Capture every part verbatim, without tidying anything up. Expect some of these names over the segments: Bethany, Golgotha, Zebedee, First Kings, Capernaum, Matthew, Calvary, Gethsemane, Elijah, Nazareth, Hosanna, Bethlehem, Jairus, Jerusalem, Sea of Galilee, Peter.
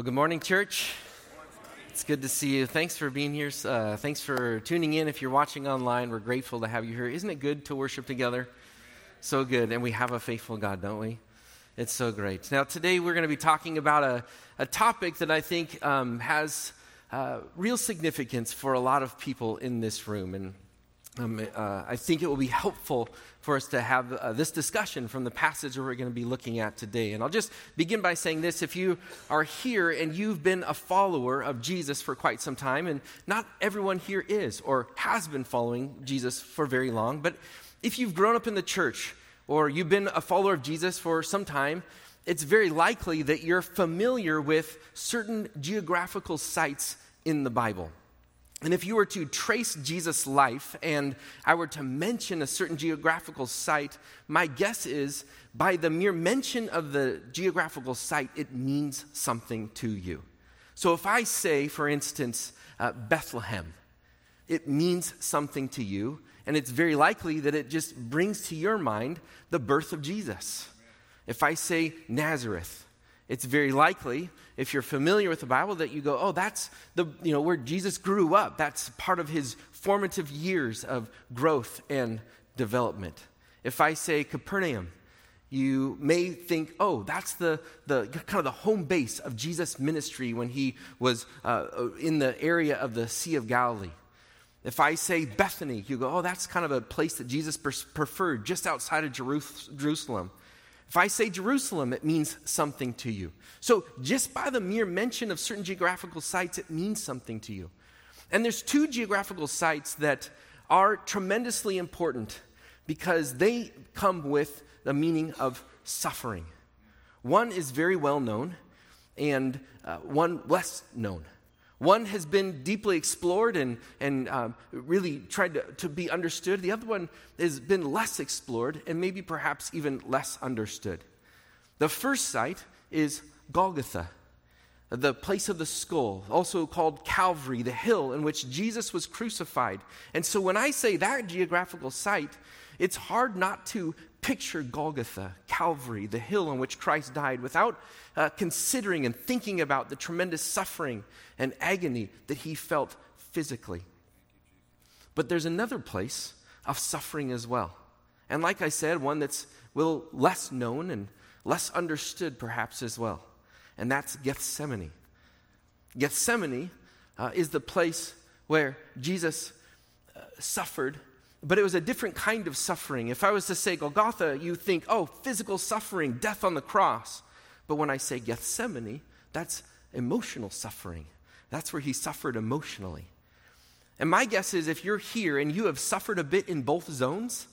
Well, good morning, church. It's good to see you. Thanks for being here. Uh, thanks for tuning in. If you're watching online, we're grateful to have you here. Isn't it good to worship together? So good. And we have a faithful God, don't we? It's so great. Now, today we're going to be talking about a, a topic that I think um, has uh, real significance for a lot of people in this room. And um, uh, I think it will be helpful for us to have uh, this discussion from the passage that we're going to be looking at today. And I'll just begin by saying this. If you are here and you've been a follower of Jesus for quite some time, and not everyone here is or has been following Jesus for very long, but if you've grown up in the church or you've been a follower of Jesus for some time, it's very likely that you're familiar with certain geographical sites in the Bible. And if you were to trace Jesus' life and I were to mention a certain geographical site, my guess is by the mere mention of the geographical site, it means something to you. So if I say, for instance, uh, Bethlehem, it means something to you, and it's very likely that it just brings to your mind the birth of Jesus. If I say Nazareth, it's very likely, if you're familiar with the Bible, that you go, oh, that's the you know where Jesus grew up. That's part of his formative years of growth and development. If I say Capernaum, you may think, oh, that's the the kind of the home base of Jesus' ministry when he was uh, in the area of the Sea of Galilee. If I say Bethany, you go, oh, that's kind of a place that Jesus preferred just outside of Jerusalem. If I say Jerusalem, it means something to you. So just by the mere mention of certain geographical sites, it means something to you. And there's two geographical sites that are tremendously important because they come with the meaning of suffering. One is very well known and uh, one less known. One has been deeply explored and, and um, really tried to, to be understood. The other one has been less explored and maybe perhaps even less understood. The first site is Golgotha, the place of the skull, also called Calvary, the hill in which Jesus was crucified. And so when I say that geographical site, it's hard not to picture Golgotha, Calvary, the hill on which Christ died, without uh, considering and thinking about the tremendous suffering and agony that he felt physically. But there's another place of suffering as well. And like I said, one that's well less known and less understood perhaps as well. And that's Gethsemane. Gethsemane uh, is the place where Jesus uh, suffered. But it was a different kind of suffering. If I was to say Golgotha, you think, oh, physical suffering, death on the cross. But when I say Gethsemane, that's emotional suffering. That's where he suffered emotionally. And my guess is if you're here and you have suffered a bit in both zones,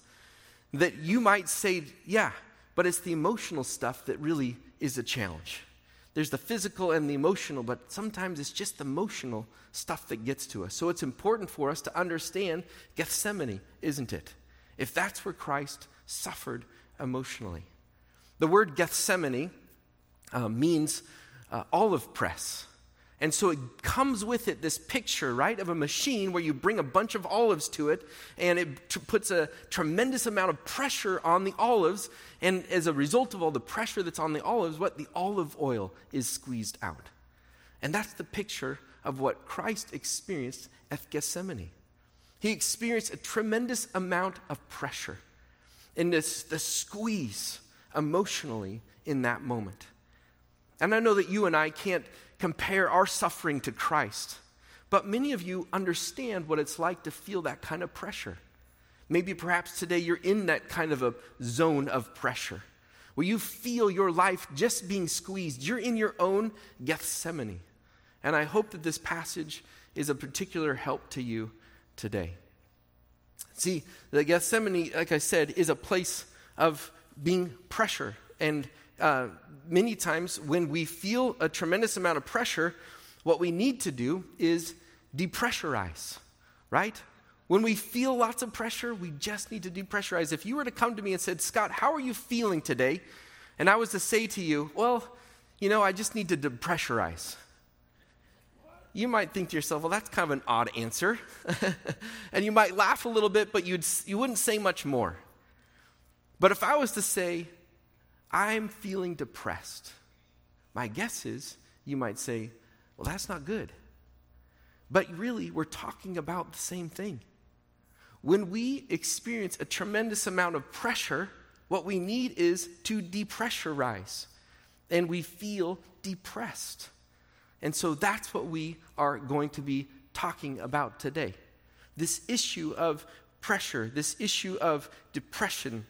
that you might say, yeah, but it's the emotional stuff that really is a challenge. There's the physical and the emotional, but sometimes it's just the emotional stuff that gets to us. So it's important for us to understand Gethsemane, isn't it? If that's where Christ suffered emotionally. The word Gethsemane uh, means uh, olive press. And so it comes with it this picture, right, of a machine where you bring a bunch of olives to it, and it t- puts a tremendous amount of pressure on the olives, and as a result of all the pressure that's on the olives, what? The olive oil is squeezed out. And that's the picture of what Christ experienced at Gethsemane. He experienced a tremendous amount of pressure in this the squeeze emotionally in that moment. And I know that you and I can't compare our suffering to Christ, but many of you understand what it's like to feel that kind of pressure. Maybe perhaps today you're in that kind of a zone of pressure where you feel your life just being squeezed. You're in your own Gethsemane. And I hope that this passage is a particular help to you today. See, the Gethsemane, like I said, is a place of being pressure and Uh, many times when we feel a tremendous amount of pressure, what we need to do is depressurize, right? When we feel lots of pressure, we just need to depressurize. If you were to come to me and said, Scott, how are you feeling today? And I was to say to you, well, you know, I just need to depressurize. You might think to yourself, well, that's kind of an odd answer. And you might laugh a little bit, but you'd, you wouldn't say much more. But if I was to say, I'm feeling depressed, my guess is You might say, well, that's not good. But really, we're talking about the same thing. When we experience a tremendous amount of pressure, what we need is to depressurize, and we feel depressed. And so that's what we are going to be talking about today. This issue of pressure, this issue of depression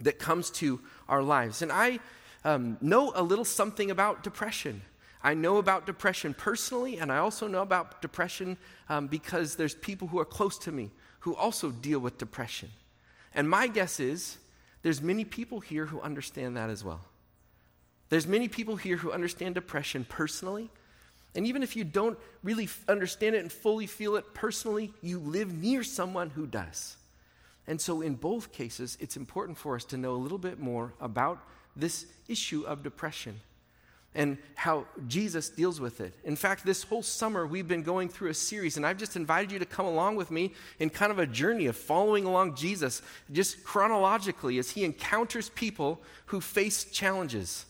that comes to our lives. And I um, know a little something about depression. I know about depression personally, and I also know about depression um, because there's people who are close to me who also deal with depression. And my guess is there's many people here who understand that as well. There's many people here who understand depression personally. And even if you don't really understand it and fully feel it personally, you live near someone who does. And so in both cases, it's important for us to know a little bit more about this issue of depression and how Jesus deals with it. In fact, this whole summer we've been going through a series, and I've just invited you to come along with me in kind of a journey of following along Jesus, just chronologically as he encounters people who face challenges.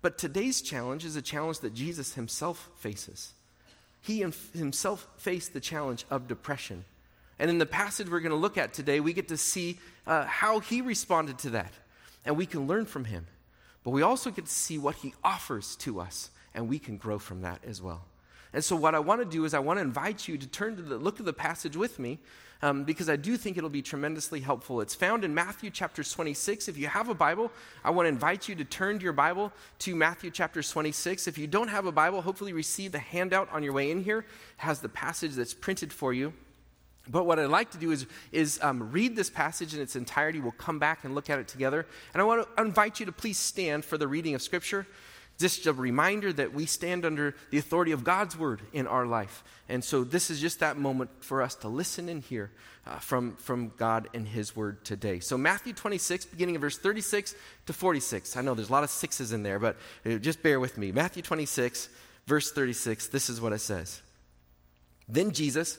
But today's challenge is a challenge that Jesus himself faces. He himself faced the challenge of depression. And in the passage we're going to look at today, we get to see uh, how he responded to that, and we can learn from him. But we also get to see what he offers to us, and we can grow from that as well. And so what I want to do is I want to invite you to turn to the look at the passage with me, um, because I do think it'll be tremendously helpful. It's found in Matthew chapter twenty-six. If you have a Bible, I want to invite you to turn to your Bible to Matthew chapter twenty-six. If you don't have a Bible, hopefully receive the handout on your way in here. It has the passage that's printed for you. But what I'd like to do is, is um, read this passage in its entirety. We'll come back and look at it together. And I want to invite you to please stand for the reading of Scripture. Just a reminder that we stand under the authority of God's Word in our life. And so this is just that moment for us to listen and hear uh, from, from God and His Word today. So Matthew twenty-six, beginning of verse thirty-six to forty-six. I know there's a lot of sixes in there, but just bear with me. Matthew twenty-six, verse thirty-six, this is what it says. Then Jesus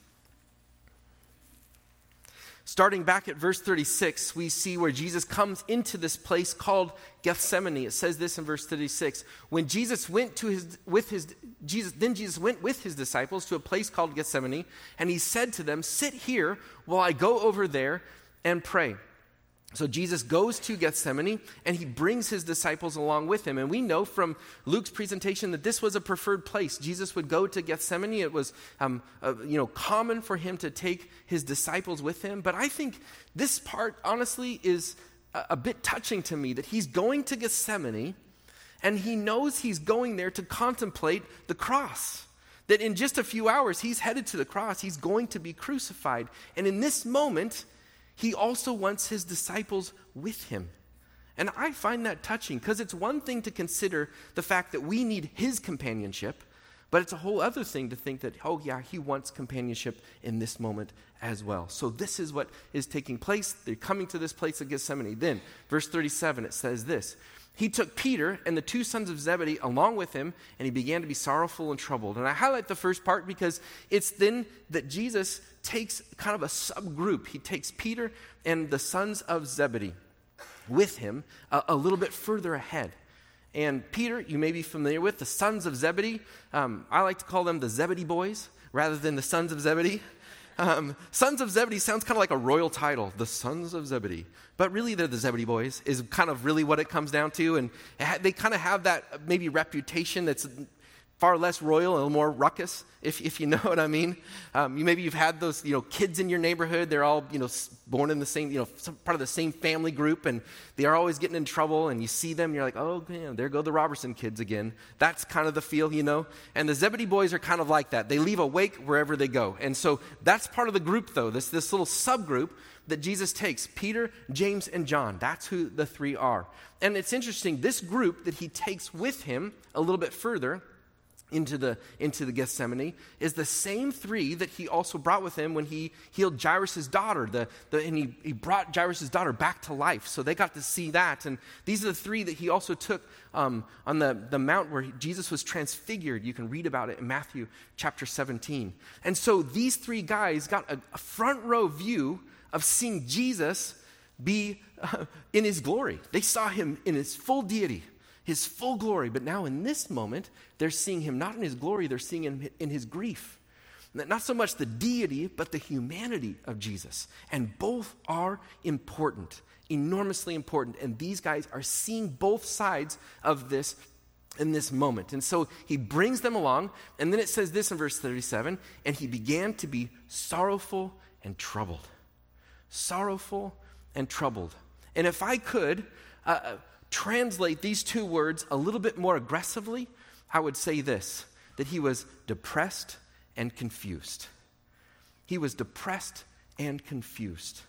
Starting back at verse thirty-six, we see where Jesus comes into this place called Gethsemane. It says this in verse thirty-six. When Jesus went to his with his Jesus, then Jesus went with his disciples to a place called Gethsemane, and he said to them, "Sit here while I go over there and pray." So Jesus goes to Gethsemane, and he brings his disciples along with him. And we know from Luke's presentation that this was a preferred place. Jesus would go to Gethsemane. It was um, uh, you know, common for him to take his disciples with him. But I think this part, honestly, is a, a bit touching to me, that he's going to Gethsemane, and he knows he's going there to contemplate the cross. That in just a few hours, he's headed to the cross. He's going to be crucified. And in this moment, he also wants his disciples with him. And I find that touching, because it's one thing to consider the fact that we need his companionship, But it's a whole other thing to think that, oh yeah, he wants companionship in this moment as well. So this is what is taking place. They're coming to this place of Gethsemane. Then, verse thirty-seven, it says this. He took Peter and the two sons of Zebedee along with him, and he began to be sorrowful and troubled. And I highlight the first part because it's then that Jesus takes kind of a subgroup. He takes Peter and the sons of Zebedee with him a, a little bit further ahead. And Peter, you may be familiar with, the sons of Zebedee. Um, I like to call them the Zebedee boys rather than the sons of Zebedee. Um, sons of Zebedee sounds kind of like a royal title, the sons of Zebedee. But really, they're the Zebedee boys is kind of really what it comes down to. And they kind of have that maybe reputation that's far less royal, a little more ruckus, if if you know what I mean. Um, you maybe you've had those, you know, kids in your neighborhood. They're all, you know, born in the same, you know, some part of the same family group, and they are always getting in trouble. And you see them, you're like, oh man, there go the Robertson kids again. That's kind of the feel, you know. And the Zebedee boys are kind of like that. They leave a wake wherever they go. And so that's part of the group, though. This this little subgroup that Jesus takes: Peter, James, and John. That's who the three are. And it's interesting. This group that he takes with him a little bit further into the into the Gethsemane is the same three that he also brought with him when he healed Jairus' daughter. The, the, and he, he brought Jairus' daughter back to life. So they got to see that. And these are the three that he also took um, on the, the mount where he, Jesus was transfigured. You can read about it in Matthew chapter seventeen. And so these three guys got a, a front row view of seeing Jesus be uh, in his glory. They saw him in his full deity, his full glory. But now in this moment, they're seeing him not in his glory, they're seeing him in his grief. Not so much the deity, but the humanity of Jesus. And both are important, enormously important. And these guys are seeing both sides of this in this moment. And so he brings them along. And then it says this in verse thirty-seven, and he began to be sorrowful and troubled. Sorrowful and troubled. And if I could Uh, translate these two words a little bit more aggressively, I would say this, that he was depressed and confused. He was depressed and confused.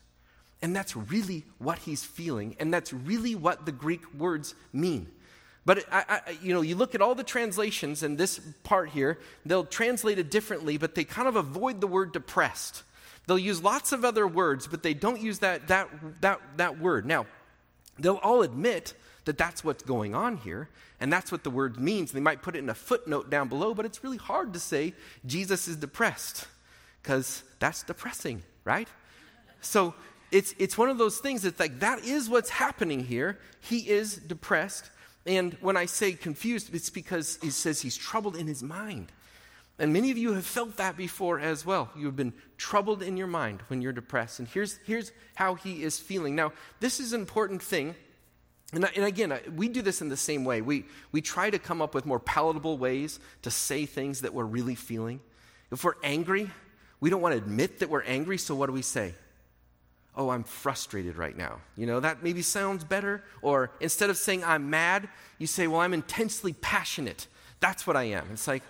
And that's really what he's feeling, and that's really what the Greek words mean. But, it, I, I, you know, you look at all the translations in this part here, they'll translate it differently, but they kind of avoid the word depressed. They'll use lots of other words, but they don't use that that that that word. Now, they'll all admit that that's what's going on here, and that's what the word means. They might put it in a footnote down below, but it's really hard to say Jesus is depressed, because that's depressing, right? So it's it's one of those things that's like, that is what's happening here. He is depressed, and when I say confused, it's because it says he's troubled in his mind. And many of you have felt that before as well. You've been troubled in your mind when you're depressed. And here's here's how he is feeling. Now, this is an important thing. And, and again, we do this in the same way. We we try to come up with more palatable ways to say things that we're really feeling. If we're angry, we don't want to admit that we're angry, so what do we say? Oh, I'm frustrated right now. You know, that maybe sounds better. Or instead of saying I'm mad, you say, well, I'm intensely passionate. That's what I am. It's like,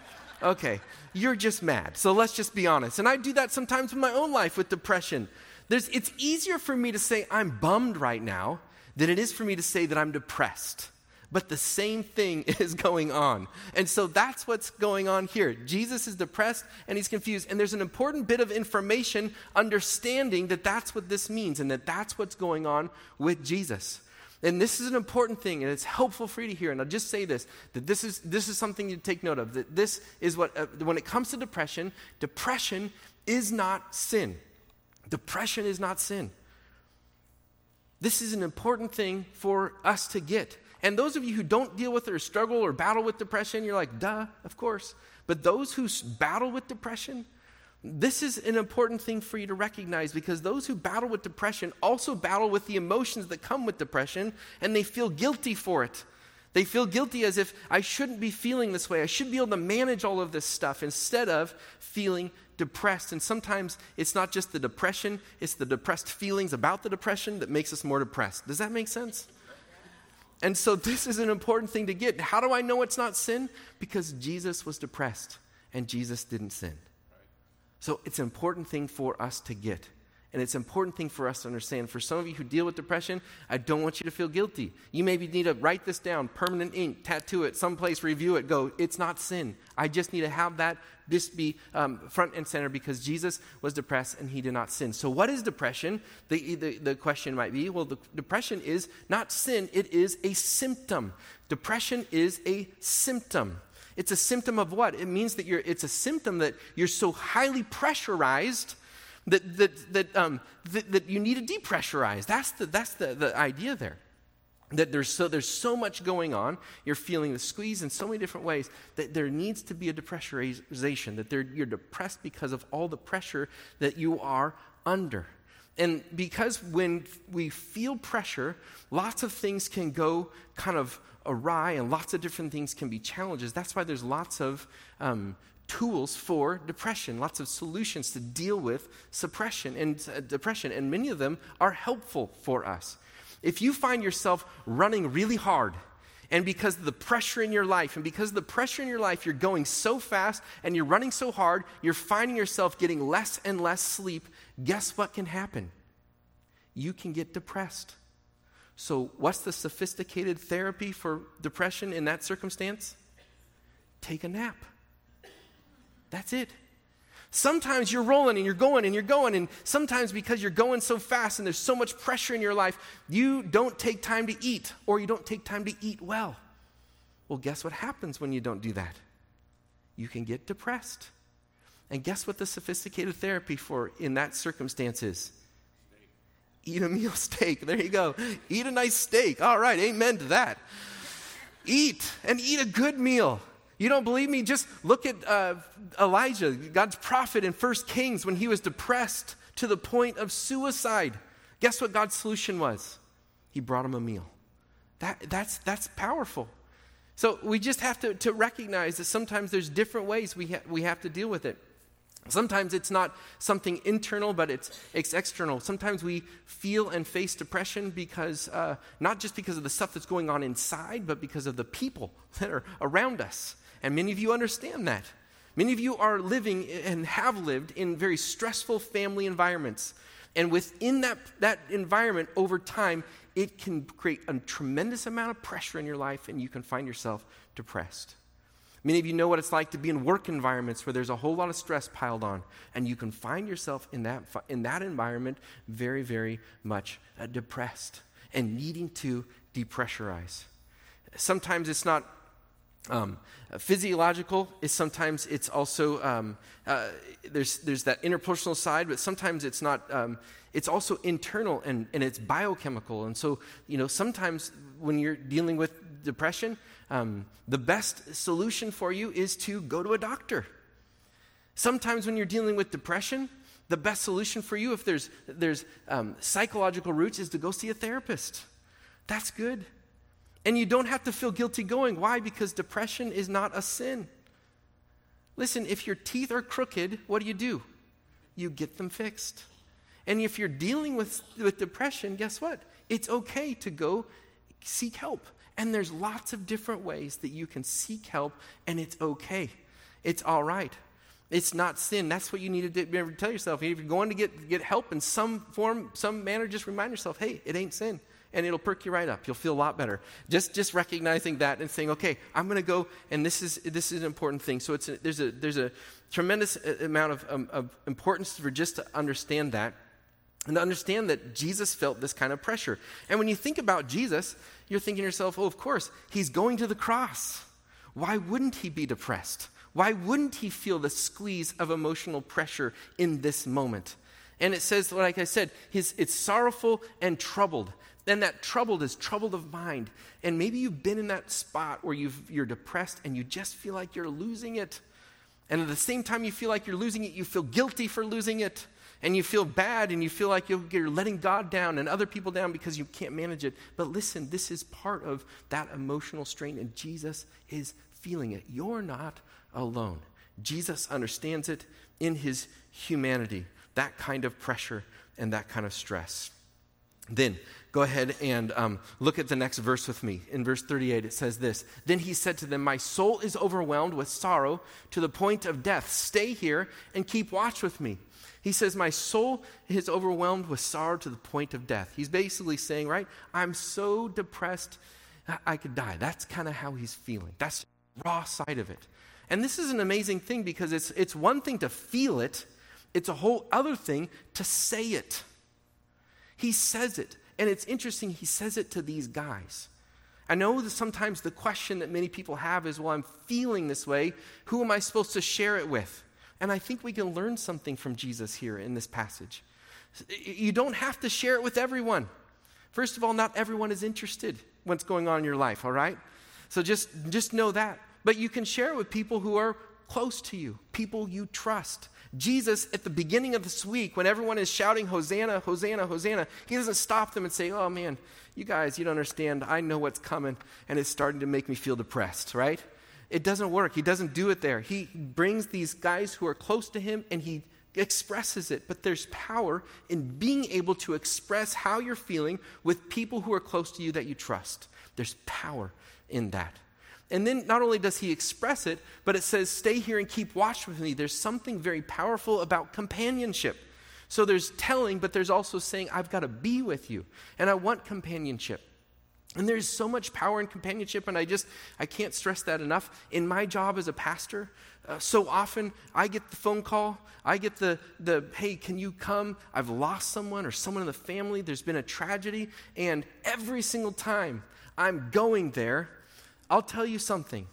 okay, you're just mad. So let's just be honest. And I do that sometimes in my own life with depression. There's, it's easier for me to say I'm bummed right now than it is for me to say that I'm depressed. But the same thing is going on. And so that's what's going on here. Jesus is depressed and he's confused. And there's an important bit of information, understanding that that's what this means and that that's what's going on with Jesus. And this is an important thing, and it's helpful for you to hear. And I'll just say this, that this is this is something you take note of, that this is what, uh, when it comes to depression, depression is not sin. Depression is not sin. This is an important thing for us to get. And those of you who don't deal with it or struggle or battle with depression, you're like, duh, of course. But those who battle with depression, this is an important thing for you to recognize, because those who battle with depression also battle with the emotions that come with depression, and they feel guilty for it. They feel guilty as if I shouldn't be feeling this way. I should be able to manage all of this stuff instead of feeling depressed. And sometimes it's not just the depression, it's the depressed feelings about the depression that makes us more depressed. Does that make sense? And so this is an important thing to get. How do I know it's not sin? Because Jesus was depressed and Jesus didn't sin. So it's an important thing for us to get. And it's an important thing for us to understand. For some of you who deal with depression, I don't want you to feel guilty. You maybe need to write this down, permanent ink, tattoo it, someplace, review it, go, it's not sin. I just need to have that just be um, front and center, because Jesus was depressed and he did not sin. So what is depression? The, the, the question might be, well, the, depression is not sin. It is a symptom. Depression is a symptom. It's a symptom of what? It means that you're, it's a symptom that you're so highly pressurized That that that um that, that you need to depressurize. That's the that's the, the idea there. That there's so there's so much going on. You're feeling the squeeze in so many different ways that there needs to be a depressurization. That there, you're depressed because of all the pressure that you are under. And because when we feel pressure, lots of things can go kind of awry, and lots of different things can be challenges. That's why there's lots of um, tools for depression, lots of solutions to deal with suppression and uh, depression, and many of them are helpful for us. If you find yourself running really hard, and because of the pressure in your life, and because of the pressure in your life, you're going so fast and you're running so hard, you're finding yourself getting less and less sleep, guess what can happen? You can get depressed. So what's the sophisticated therapy for depression in that circumstance? Take a nap. That's it. Sometimes you're rolling and you're going and you're going, and sometimes because you're going so fast and there's so much pressure in your life, you don't take time to eat, or you don't take time to eat well. Well, guess what happens when you don't do that? You can get depressed. And guess what the sophisticated therapy for in that circumstance is? Eat a meal steak. There you go. Eat a nice steak. All right, amen to that. Eat, and eat a good meal. You don't believe me? Just look at uh, Elijah, God's prophet in First Kings, when he was depressed to the point of suicide. Guess what God's solution was? He brought him a meal. That, that's, that's powerful. So we just have to, to recognize that sometimes there's different ways we, ha- we have to deal with it. Sometimes it's not something internal, but it's, it's external. Sometimes we feel and face depression because, uh, not just because of the stuff that's going on inside, but because of the people that are around us. And many of you understand that. Many of you are living and have lived in very stressful family environments. And within that, that environment, over time, it can create a tremendous amount of pressure in your life, and you can find yourself depressed. Many of you know what it's like to be in work environments where there's a whole lot of stress piled on, and you can find yourself in that, in that environment very, very much depressed and needing to depressurize. Sometimes it's not Um, physiological, is sometimes it's also um, uh, there's there's that interpersonal side, but sometimes it's not. Um, it's also internal and and it's biochemical. And so, you know, sometimes when you're dealing with depression, um, the best solution for you is to go to a doctor. Sometimes when you're dealing with depression, the best solution for you, if there's there's um, psychological roots, is to go see a therapist. That's good. And you don't have to feel guilty going. Why? Because depression is not a sin. Listen, if your teeth are crooked, what do you do? You get them fixed. And if you're dealing with, with depression, guess what? It's okay to go seek help. And there's lots of different ways that you can seek help, and it's okay. It's all right. It's not sin. That's what you need to do. Tell yourself. If you're going to get, get help in some form, some manner, just remind yourself, hey, it ain't sin. And it'll perk you right up. You'll feel a lot better. Just just recognizing that and saying, okay, I'm going to go, and this is this is an important thing. So it's a, there's a there's a tremendous amount of, um, of importance for just to understand that, and to understand that Jesus felt this kind of pressure. And when you think about Jesus, you're thinking to yourself, oh, of course, he's going to the cross. Why wouldn't he be depressed? Why wouldn't he feel the squeeze of emotional pressure in this moment? And it says, like I said, his, it's sorrowful and troubled. And that troubled is troubled of mind. And maybe you've been in that spot where you've, you're depressed and you just feel like you're losing it. And at the same time you feel like you're losing it, you feel guilty for losing it. And you feel bad, and you feel like you're letting God down and other people down because you can't manage it. But listen, this is part of that emotional strain, and Jesus is feeling it. You're not alone. Jesus understands it in his humanity, that kind of pressure and that kind of stress. Then go ahead and um, look at the next verse with me. In verse thirty-eight, it says this. Then he said to them, my soul is overwhelmed with sorrow to the point of death. Stay here and keep watch with me. He says, my soul is overwhelmed with sorrow to the point of death. He's basically saying, right, I'm so depressed I could die. That's kind of how he's feeling. That's the raw side of it. And this is an amazing thing because it's it's one thing to feel it. It's a whole other thing to say it. He says it. And it's interesting, he says it to these guys. I know that sometimes the question that many people have is, well, I'm feeling this way. Who am I supposed to share it with? And I think we can learn something from Jesus here in this passage. You don't have to share it with everyone. First of all, not everyone is interested in what's going on in your life, all right? So just, just know that. But you can share it with people who are close to you, people you trust. Jesus, at the beginning of this week, when everyone is shouting, Hosanna, Hosanna, Hosanna, he doesn't stop them and say, oh, man, you guys, you don't understand. I know what's coming, and it's starting to make me feel depressed, right? It doesn't work. He doesn't do it there. He brings these guys who are close to him, and he expresses it. But there's power in being able to express how you're feeling with people who are close to you that you trust. There's power in that. And then not only does he express it, but it says, stay here and keep watch with me. There's something very powerful about companionship. So there's telling, but there's also saying, I've got to be with you, and I want companionship. And there's so much power in companionship, and I just, I can't stress that enough. In my job as a pastor, uh, so often I get the phone call, I get the, the, hey, can you come? I've lost someone or someone in the family. There's been a tragedy, and every single time I'm going there, I'll tell you something.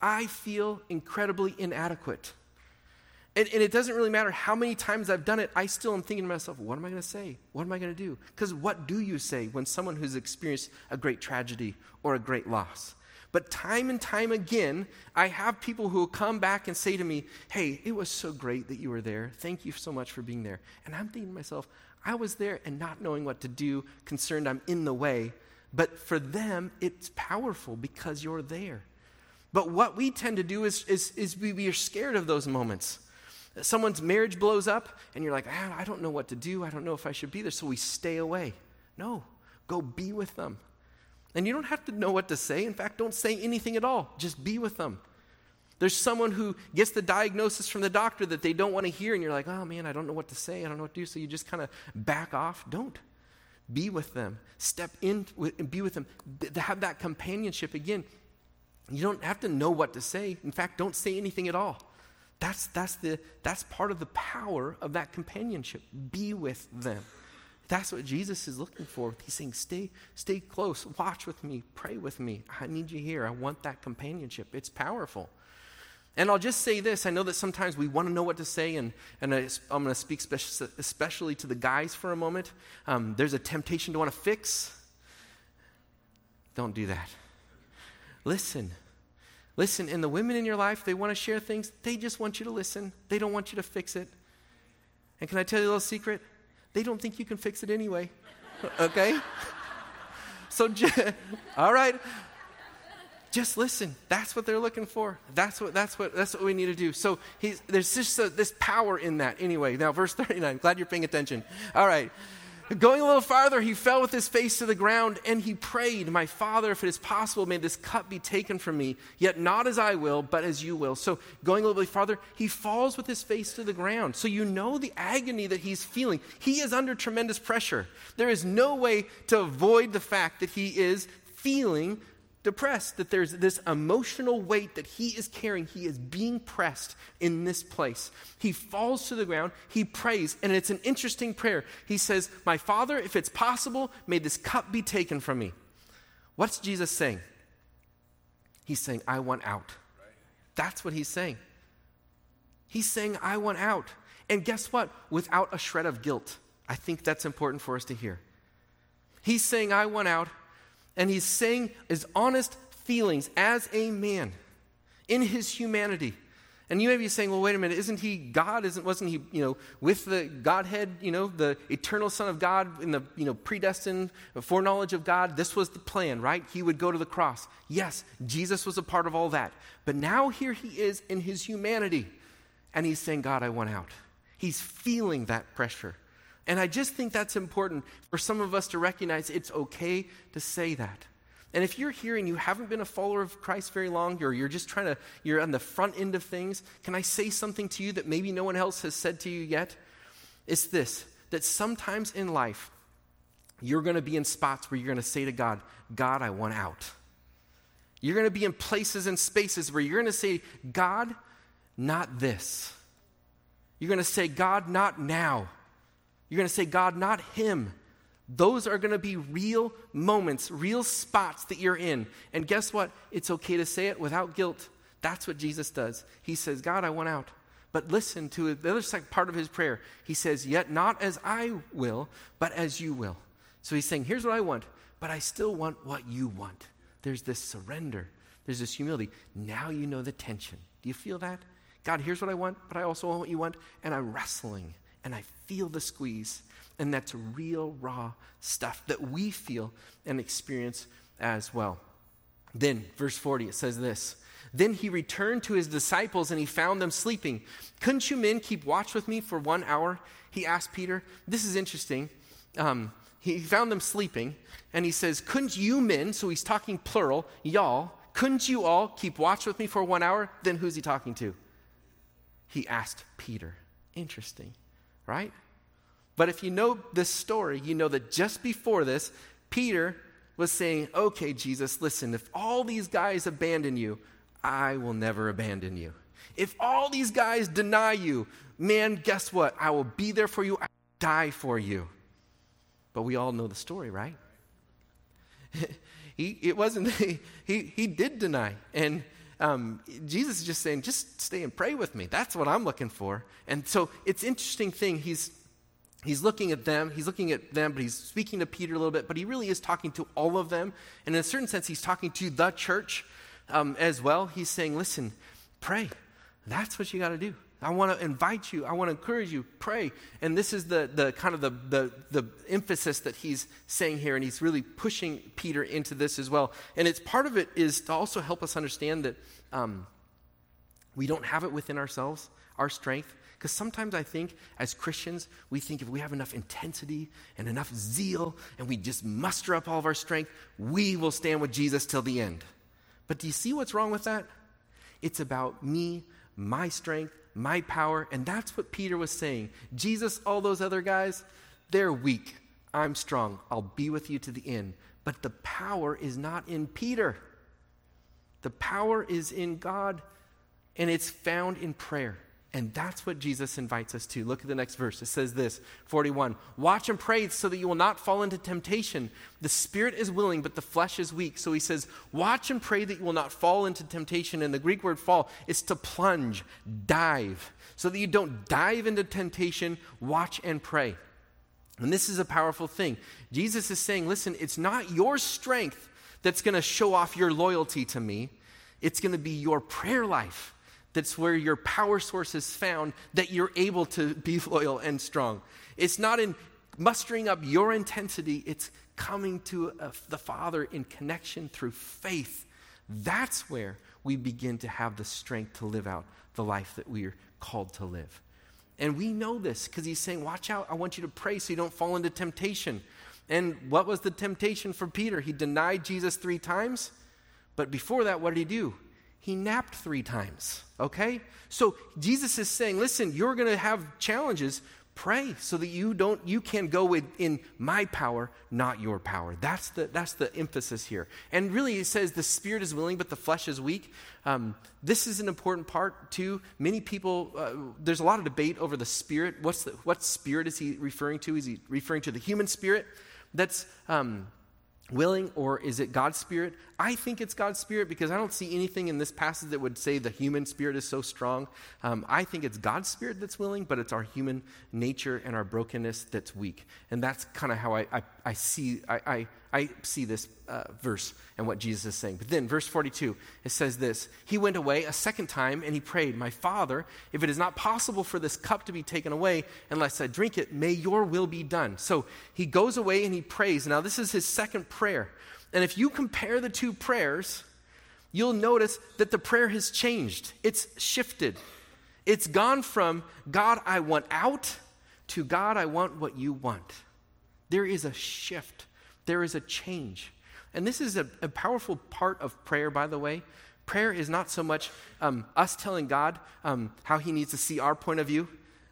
I feel incredibly inadequate. And, and it doesn't really matter how many times I've done it. I still am thinking to myself, what am I going to say? What am I going to do? Because what do you say when someone who's experienced a great tragedy or a great loss? But time and time again, I have people who will come back and say to me, hey, it was so great that you were there. Thank you so much for being there. And I'm thinking to myself, I was there and not knowing what to do, concerned I'm in the way. But for them, it's powerful because you're there. But what we tend to do is, is, is we, we are scared of those moments. Someone's marriage blows up, and you're like, ah, I don't know what to do. I don't know if I should be there. So we stay away. No, go be with them. And you don't have to know what to say. In fact, don't say anything at all. Just be with them. There's someone who gets the diagnosis from the doctor that they don't want to hear, and you're like, oh, man, I don't know what to say. I don't know what to do. So you just kind of back off. Don't. Be with them. Step in and be with them. To have that companionship again. You don't have to know what to say. In fact, don't say anything at all. That's that's the that's part of the power of that companionship. Be with them. That's what Jesus is looking for. He's saying, stay, stay close. Watch with me. Pray with me. I need you here. I want that companionship. It's powerful. And I'll just say this. I know that sometimes we want to know what to say, and, and I, I'm going to speak speci- especially to the guys for a moment. Um, there's a temptation to want to fix. Don't do that. Listen. Listen, and the women in your life, they want to share things. They just want you to listen. They don't want you to fix it. And can I tell you a little secret? They don't think you can fix it anyway. Okay? So, j- all right. Just listen. That's what they're looking for. That's what that's what that's what we need to do. So he's, there's just a, this power in that. Anyway, now verse thirty-nine. Glad you're paying attention. All right, going a little farther, he fell with his face to the ground and he prayed, "My Father, if it is possible, may this cup be taken from me. Yet not as I will, but as you will." So going a little bit farther, he falls with his face to the ground. So you know the agony that he's feeling. He is under tremendous pressure. There is no way to avoid the fact that he is feeling depressed, that there's this emotional weight that he is carrying. He is being pressed in this place. He falls to the ground. He prays, and it's an interesting prayer. He says, "My Father, if it's possible, may this cup be taken from me." What's Jesus saying? He's saying, "I want out." That's what he's saying. He's saying, "I want out." And guess what? Without a shred of guilt. I think that's important for us to hear. He's saying, "I want out." And he's saying his honest feelings as a man in his humanity. And you may be saying, well, wait a minute, isn't he God? Isn't wasn't he, you know, with the Godhead, you know, the eternal Son of God in the, you know, predestined foreknowledge of God? This was the plan, right? He would go to the cross. Yes, Jesus was a part of all that. But now here he is in his humanity. And he's saying, God, I want out. He's feeling that pressure And I just think that's important for some of us to recognize it's okay to say that. And if you're here and you haven't been a follower of Christ very long, or you're just trying to, you're on the front end of things, can I say something to you that maybe no one else has said to you yet? It's this, that sometimes in life, you're going to be in spots where you're going to say to God, God, I want out. You're going to be in places and spaces where you're going to say, God, not this. You're going to say, God, not now. You're going to say, God, not him. Those are going to be real moments, real spots that you're in. And guess what? It's okay to say it without guilt. That's what Jesus does. He says, God, I want out. But listen to the other part of his prayer. He says, yet not as I will, but as you will. So he's saying, here's what I want, but I still want what you want. There's this surrender. There's this humility. Now you know the tension. Do you feel that? God, here's what I want, but I also want what you want, and I'm wrestling, and I feel the squeeze. And that's real, raw stuff that we feel and experience as well. Then, verse forty, it says this. Then he returned to his disciples, and he found them sleeping. Couldn't you men keep watch with me for one hour? He asked Peter. This is interesting. Um, he found them sleeping, and he says, couldn't you men, so he's talking plural, y'all, couldn't you all keep watch with me for one hour? Then who's he talking to? He asked Peter. Interesting, right? But if you know this story, you know that just before this, Peter was saying, okay, Jesus, listen, if all these guys abandon you, I will never abandon you. If all these guys deny you, man, guess what? I will be there for you. I will die for you. But we all know the story, right? he it wasn't, he he did deny. And Um, Jesus is just saying, just stay and pray with me. That's what I'm looking for. And so it's interesting thing. He's he's looking at them. He's looking at them, but he's speaking to Peter a little bit. But he really is talking to all of them. And in a certain sense, he's talking to the church um, as well. He's saying, listen, pray. That's what you got to do. I want to invite you. I want to encourage you. Pray. And this is the the kind of the, the the emphasis that he's saying here, and he's really pushing Peter into this as well. And it's part of it is to also help us understand that um, we don't have it within ourselves, our strength. Because sometimes I think as Christians, we think if we have enough intensity and enough zeal and we just muster up all of our strength, we will stand with Jesus till the end. But do you see what's wrong with that? It's about me, my strength, my power, and that's what Peter was saying. Jesus, all those other guys, they're weak. I'm strong. I'll be with you to the end. But the power is not in Peter. The power is in God, and it's found in prayer. And that's what Jesus invites us to. Look at the next verse. It says this, forty-one, watch and pray so that you will not fall into temptation. The spirit is willing, but the flesh is weak. So he says, watch and pray that you will not fall into temptation. And the Greek word fall is to plunge, dive. So that you don't dive into temptation, watch and pray. And this is a powerful thing. Jesus is saying, listen, it's not your strength that's going to show off your loyalty to me. It's going to be your prayer life. That's where your power source is found, that you're able to be loyal and strong. It's not in mustering up your intensity. It's coming to a, the Father in connection through faith. That's where we begin to have the strength to live out the life that we are called to live. And we know this because he's saying, watch out, I want you to pray so you don't fall into temptation. And what was the temptation for Peter? He denied Jesus three times. But before that, what did he do? He napped three times, okay? So Jesus is saying, listen, you're going to have challenges. Pray so that you don't, you can go with, in my power, not your power. That's the that's the emphasis here. And really it says the spirit is willing, but the flesh is weak. Um, this is an important part too. Many people, uh, there's a lot of debate over the spirit. What's the, what spirit is he referring to? Is he referring to the human spirit? That's... Um, willing, or is it God's spirit? I think it's God's spirit because I don't see anything in this passage that would say the human spirit is so strong. Um, I think it's God's spirit that's willing, but it's our human nature and our brokenness that's weak. And that's kind of how I, I, I see I, I, I see this uh, verse and what Jesus is saying. But then verse forty-two, it says this, he went away a second time and he prayed, my Father, if it is not possible for this cup to be taken away unless I drink it, may your will be done. So he goes away and he prays. Now this is his second prayer. prayer. And if you compare the two prayers, you'll notice that the prayer has changed. It's shifted. It's gone from, God, I want out, to God, I want what you want. There is a shift. There is a change. And this is a, a powerful part of prayer, by the way. Prayer is not so much um, us telling God um, how he needs to see our point of view,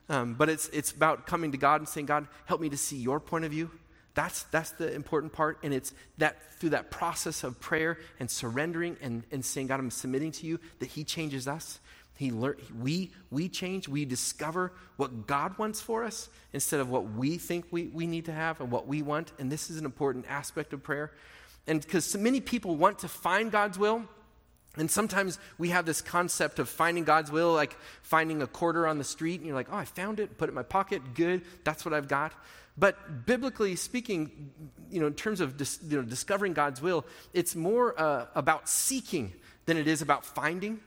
um, but it's it's about coming to God and saying, God, help me to see your point of view. That's that's the important part, and it's that through that process of prayer and surrendering and, and saying, God, I'm submitting to you, that he changes us. He learn, we we change, we discover what God wants for us instead of what we think we, we need to have and what we want, and this is an important aspect of prayer. And because so many people want to find God's will, and sometimes we have this concept of finding God's will, like finding a quarter on the street, and you're like, oh, I found it, put it in my pocket, good, that's what I've got. But biblically speaking, you know, in terms of dis, you know, discovering God's will, it's more uh, about seeking than it is about finding.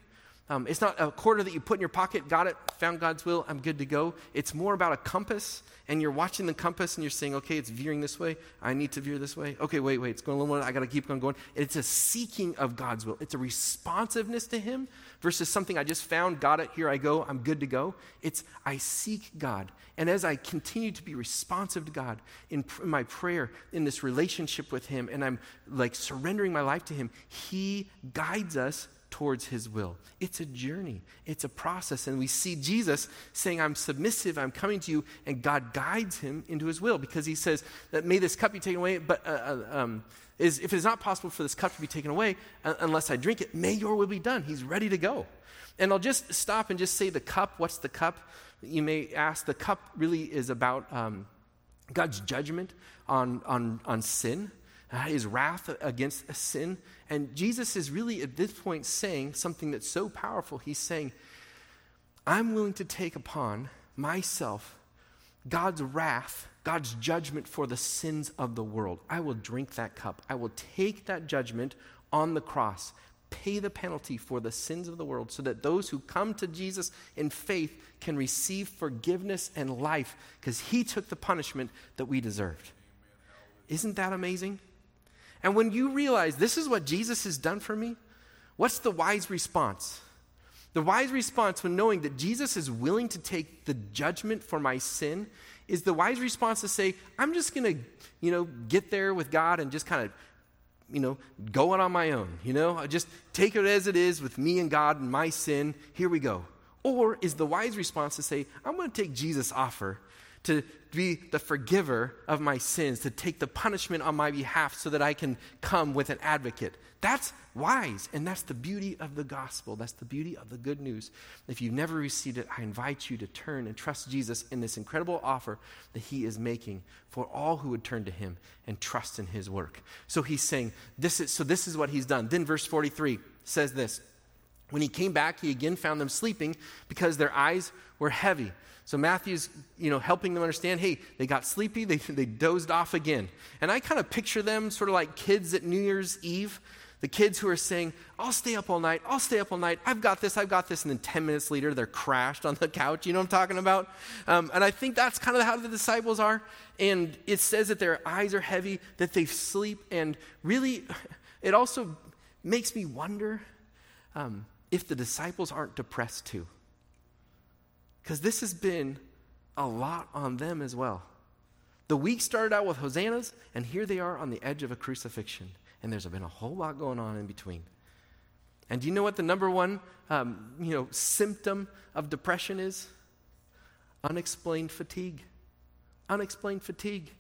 Um, it's not a quarter that you put in your pocket, got it, found God's will, I'm good to go. It's more about a compass, and you're watching the compass, and you're saying, okay, it's veering this way. I need to veer this way. Okay, wait, wait, it's going a little more. I got to keep on going. It's a seeking of God's will. It's a responsiveness to him versus something I just found, got it, here I go, I'm good to go. It's I seek God, and as I continue to be responsive to God in, pr- in my prayer, in this relationship with him, and I'm like surrendering my life to him, he guides us towards his will. It's a journey. It's a process. And we see Jesus saying, I'm submissive, I'm coming to you, and God guides him into his will because he says that may this cup be taken away, but uh, um, is, if it is not possible for this cup to be taken away, uh, unless I drink it, may your will be done. He's ready to go. And I'll just stop and just say the cup. What's the cup? You may ask. The cup really is about um, God's judgment on, on, on sin. Uh, his wrath against sin. And Jesus is really at this point saying something that's so powerful. He's saying, I'm willing to take upon myself God's wrath, God's judgment for the sins of the world. I will drink that cup. I will take that judgment on the cross, pay the penalty for the sins of the world so that those who come to Jesus in faith can receive forgiveness and life because he took the punishment that we deserved. Isn't that amazing? And when you realize this is what Jesus has done for me, what's the wise response? The wise response when knowing that Jesus is willing to take the judgment for my sin is the wise response to say, I'm just going to, you know, get there with God and just kind of, you know, go it on my own, you know? I just take it as it is with me and God and my sin. Here we go. Or is the wise response to say, I'm going to take Jesus' offer to be the forgiver of my sins, to take the punishment on my behalf so that I can come with an advocate. That's wise, and that's the beauty of the gospel. That's the beauty of the good news. If you've never received it, I invite you to turn and trust Jesus in this incredible offer that he is making for all who would turn to him and trust in his work. So he's saying, this is, so this is what he's done. Then verse forty-three says this, when he came back, he again found them sleeping because their eyes were heavy. So Matthew's, you know, helping them understand, hey, they got sleepy, they they dozed off again. And I kind of picture them sort of like kids at New Year's Eve, the kids who are saying, I'll stay up all night, I'll stay up all night, I've got this, I've got this, and then ten minutes later, they're crashed on the couch, you know what I'm talking about? Um, and I think that's kind of how the disciples are, and it says that their eyes are heavy, that they sleep, and really, it also makes me wonder, um, if the disciples aren't depressed too. Because this has been a lot on them as well. The week started out with hosannas, and here they are on the edge of a crucifixion. And there's been a whole lot going on in between. And do you know what the number one um, you know, symptom of depression is? Unexplained fatigue. Unexplained fatigue.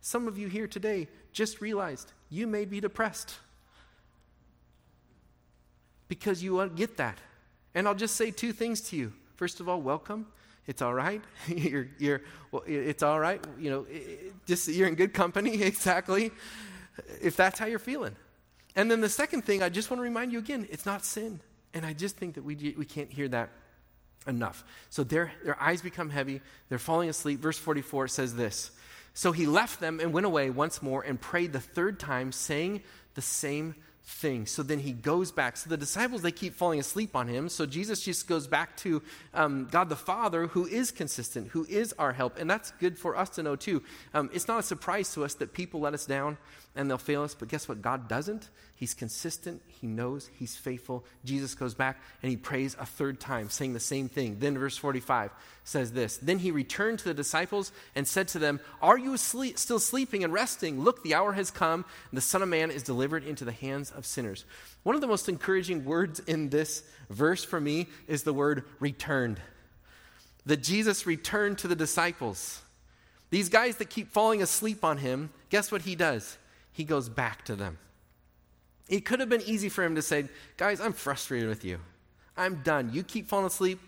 Some of you here today just realized you may be depressed. Because you get that. And I'll just say two things to you. First of all, welcome. It's all right. you're, you're, well, it's all right. You know, it, just you're in good company, exactly, if that's how you're feeling. And then the second thing, I just want to remind you again, it's not sin. And I just think that we we can't hear that enough. So their, their eyes become heavy. They're falling asleep. Verse forty-four says this. So he left them and went away once more and prayed the third time, saying the same thing. So then he goes back. So the disciples, they keep falling asleep on him. So Jesus just goes back to um, God the Father, who is consistent, who is our help. And that's good for us to know too. Um, it's not a surprise to us that people let us down and they'll fail us. But guess what? God doesn't. He's consistent. He knows. He's faithful. Jesus goes back and he prays a third time, saying the same thing. Then verse forty-five says this. Then he returned to the disciples and said to them, "Are you asleep, still sleeping and resting? Look, the hour has come. And the Son of Man is delivered into the hands of sinners." One of the most encouraging words in this verse for me is the word returned. That Jesus returned to the disciples. These guys that keep falling asleep on him, guess what he does? He goes back to them. It could have been easy for him to say, "Guys, I'm frustrated with you. I'm done. You keep falling asleep.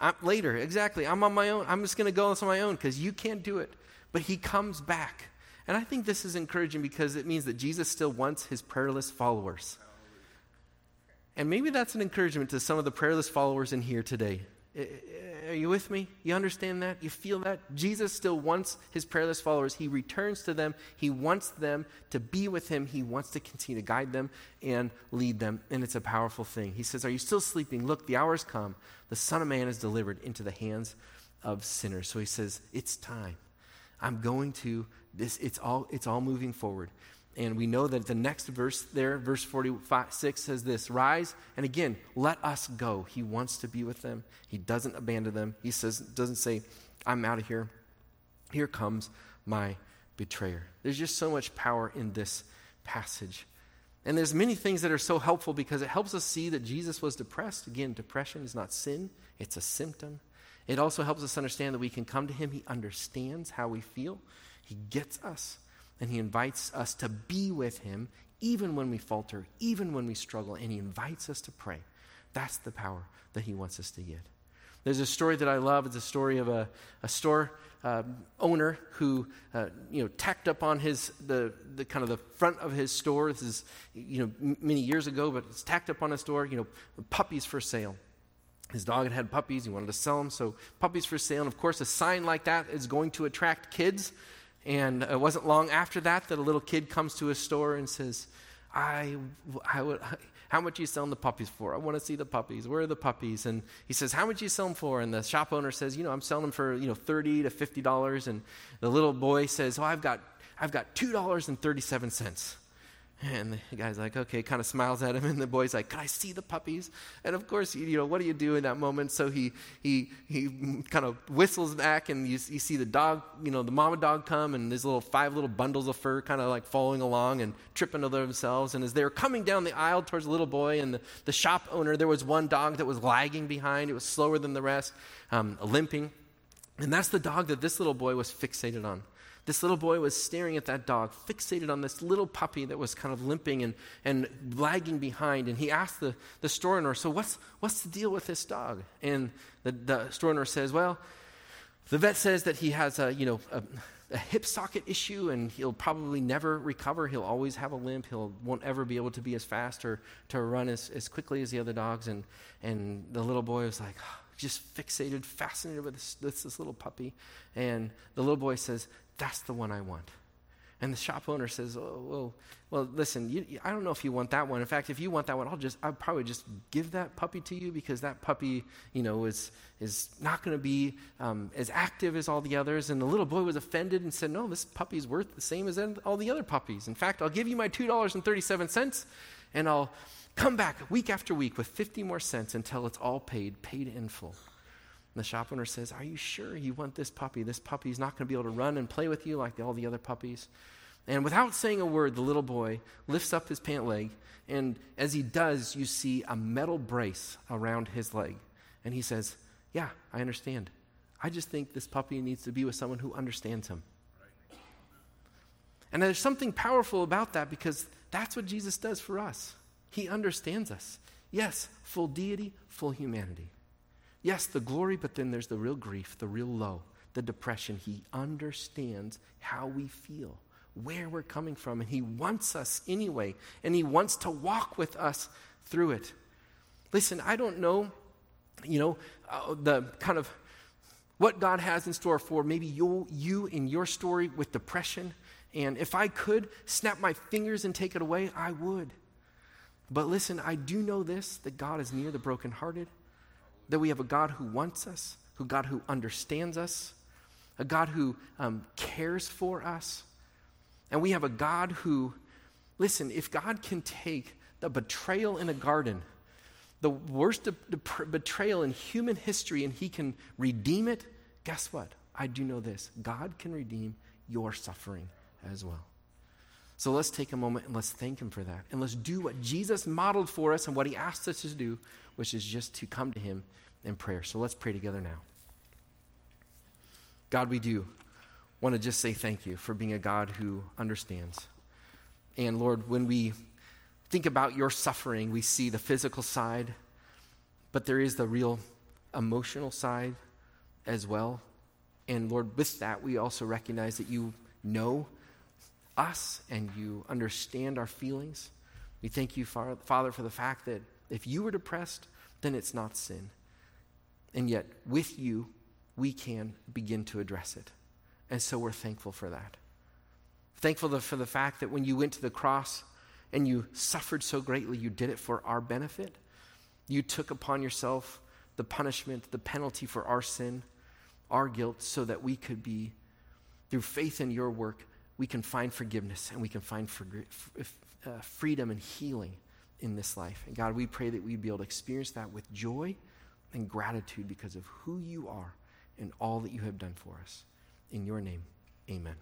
I'm, later, exactly. I'm on my own. I'm just going to go on my own because you can't do it." But he comes back. And I think this is encouraging because it means that Jesus still wants his prayerless followers. And maybe that's an encouragement to some of the prayerless followers in here today. Are you with me? You understand that? You feel that? Jesus still wants his prayerless followers. He returns to them. He wants them to be with him. He wants to continue to guide them and lead them. And it's a powerful thing. He says, "Are you still sleeping? Look, the hour's come. The Son of Man is delivered into the hands of sinners." So he says, "It's time. I'm going to this. It's all, it's all moving forward." And we know that the next verse there, verse forty-six says this, "Rise, and again, let us go." He wants to be with them. He doesn't abandon them. He says, doesn't say, "I'm out of here. Here comes my betrayer." There's just so much power in this passage. And there's many things that are so helpful because it helps us see that Jesus was depressed. Again, depression is not sin. It's a symptom. It also helps us understand that we can come to him. He understands how we feel. He gets us. And he invites us to be with him even when we falter, even when we struggle, and he invites us to pray. That's the power that he wants us to get. There's a story that I love. It's a story of a, a store uh, owner who, uh, you know, tacked up on his, the, the kind of the front of his store. This is, you know, m- many years ago, but it's tacked up on his store, you know, "Puppies for sale." His dog had had puppies. He wanted to sell them, so "Puppies for sale." And of course, a sign like that is going to attract kids. And it wasn't long after that that a little kid comes to his store and says, I, I would, I, how much are you selling the puppies for? I want to see the puppies. Where are the puppies?" And he says, "How much are you selling for?" And the shop owner says, "You know, I'm selling them for, you know, thirty to fifty dollars. And the little boy says, "Oh, I've got, I've got two dollars and thirty-seven cents. And the guy's like, okay, kind of smiles at him. And the boy's like, "Can I see the puppies?" And of course, you know, what do you do in that moment? So he he he kind of whistles back, and you, you see the dog, you know, the mama dog come, and there's little five little bundles of fur kind of like following along and tripping over themselves. And as they were coming down the aisle towards the little boy and the, the shop owner, there was one dog that was lagging behind. It was slower than the rest, um, limping. And that's the dog that this little boy was fixated on. This little boy was staring at that dog, fixated on this little puppy that was kind of limping and, and lagging behind. And he asked the, the store owner, "So what's what's the deal with this dog?" And the, the store owner says, "Well, the vet says that he has a, you know, a, a hip socket issue, and he'll probably never recover. He'll always have a limp. He'll won't ever be able to be as fast or to run as, as quickly as the other dogs." And and the little boy was like, oh, just fixated, fascinated with this, this, this little puppy. And the little boy says, "That's the one I want." And the shop owner says, "Oh, well, well listen, you, I don't know if you want that one. In fact, if you want that one, I'll just, I'll probably just give that puppy to you because that puppy, you know, is is not going to be um, as active as all the others." And the little boy was offended and said, "No, this puppy's worth the same as all the other puppies. In fact, I'll give you my two dollars and thirty-seven cents, and I'll come back week after week with fifty more cents until it's all paid, paid in full." And the shop owner says, "Are you sure you want this puppy? This puppy's not going to be able to run and play with you like the, all the other puppies." And without saying a word, the little boy lifts up his pant leg. And as he does, you see a metal brace around his leg. And he says, "Yeah, I understand. I just think this puppy needs to be with someone who understands him." Right. And there's something powerful about that because that's what Jesus does for us. He understands us. Yes, full deity, full humanity. Yes, the glory, but then there's the real grief, the real low, the depression. He understands how we feel, where we're coming from, and he wants us anyway, and he wants to walk with us through it. Listen, I don't know, you know, uh, the kind of what God has in store for maybe you, you in your story with depression, and if I could snap my fingers and take it away, I would. But listen, I do know this, that God is near the brokenhearted, that we have a God who wants us, a God who understands us, a God who um, cares for us. And we have a God who, listen, if God can take the betrayal in a garden, the worst de- de- betrayal in human history, and he can redeem it, guess what? I do know this. God can redeem your suffering as well. So let's take a moment and let's thank him for that. And let's do what Jesus modeled for us and what he asked us to do, which is just to come to him in prayer. So let's pray together now. God, we do want to just say thank you for being a God who understands. And Lord, when we think about your suffering, we see the physical side, but there is the real emotional side as well. And Lord, with that, we also recognize that you know us and you understand our feelings. We thank you, Father, for the fact that if you were depressed, then it's not sin. And yet with you, we can begin to address it. And so we're thankful for that. Thankful for the fact that when you went to the cross and you suffered so greatly, you did it for our benefit. You took upon yourself the punishment, the penalty for our sin, our guilt, so that we could be, through faith in your work, we can find forgiveness and we can find for, uh, freedom and healing in this life. And God, we pray that we'd be able to experience that with joy and gratitude because of who you are and all that you have done for us. In your name, amen.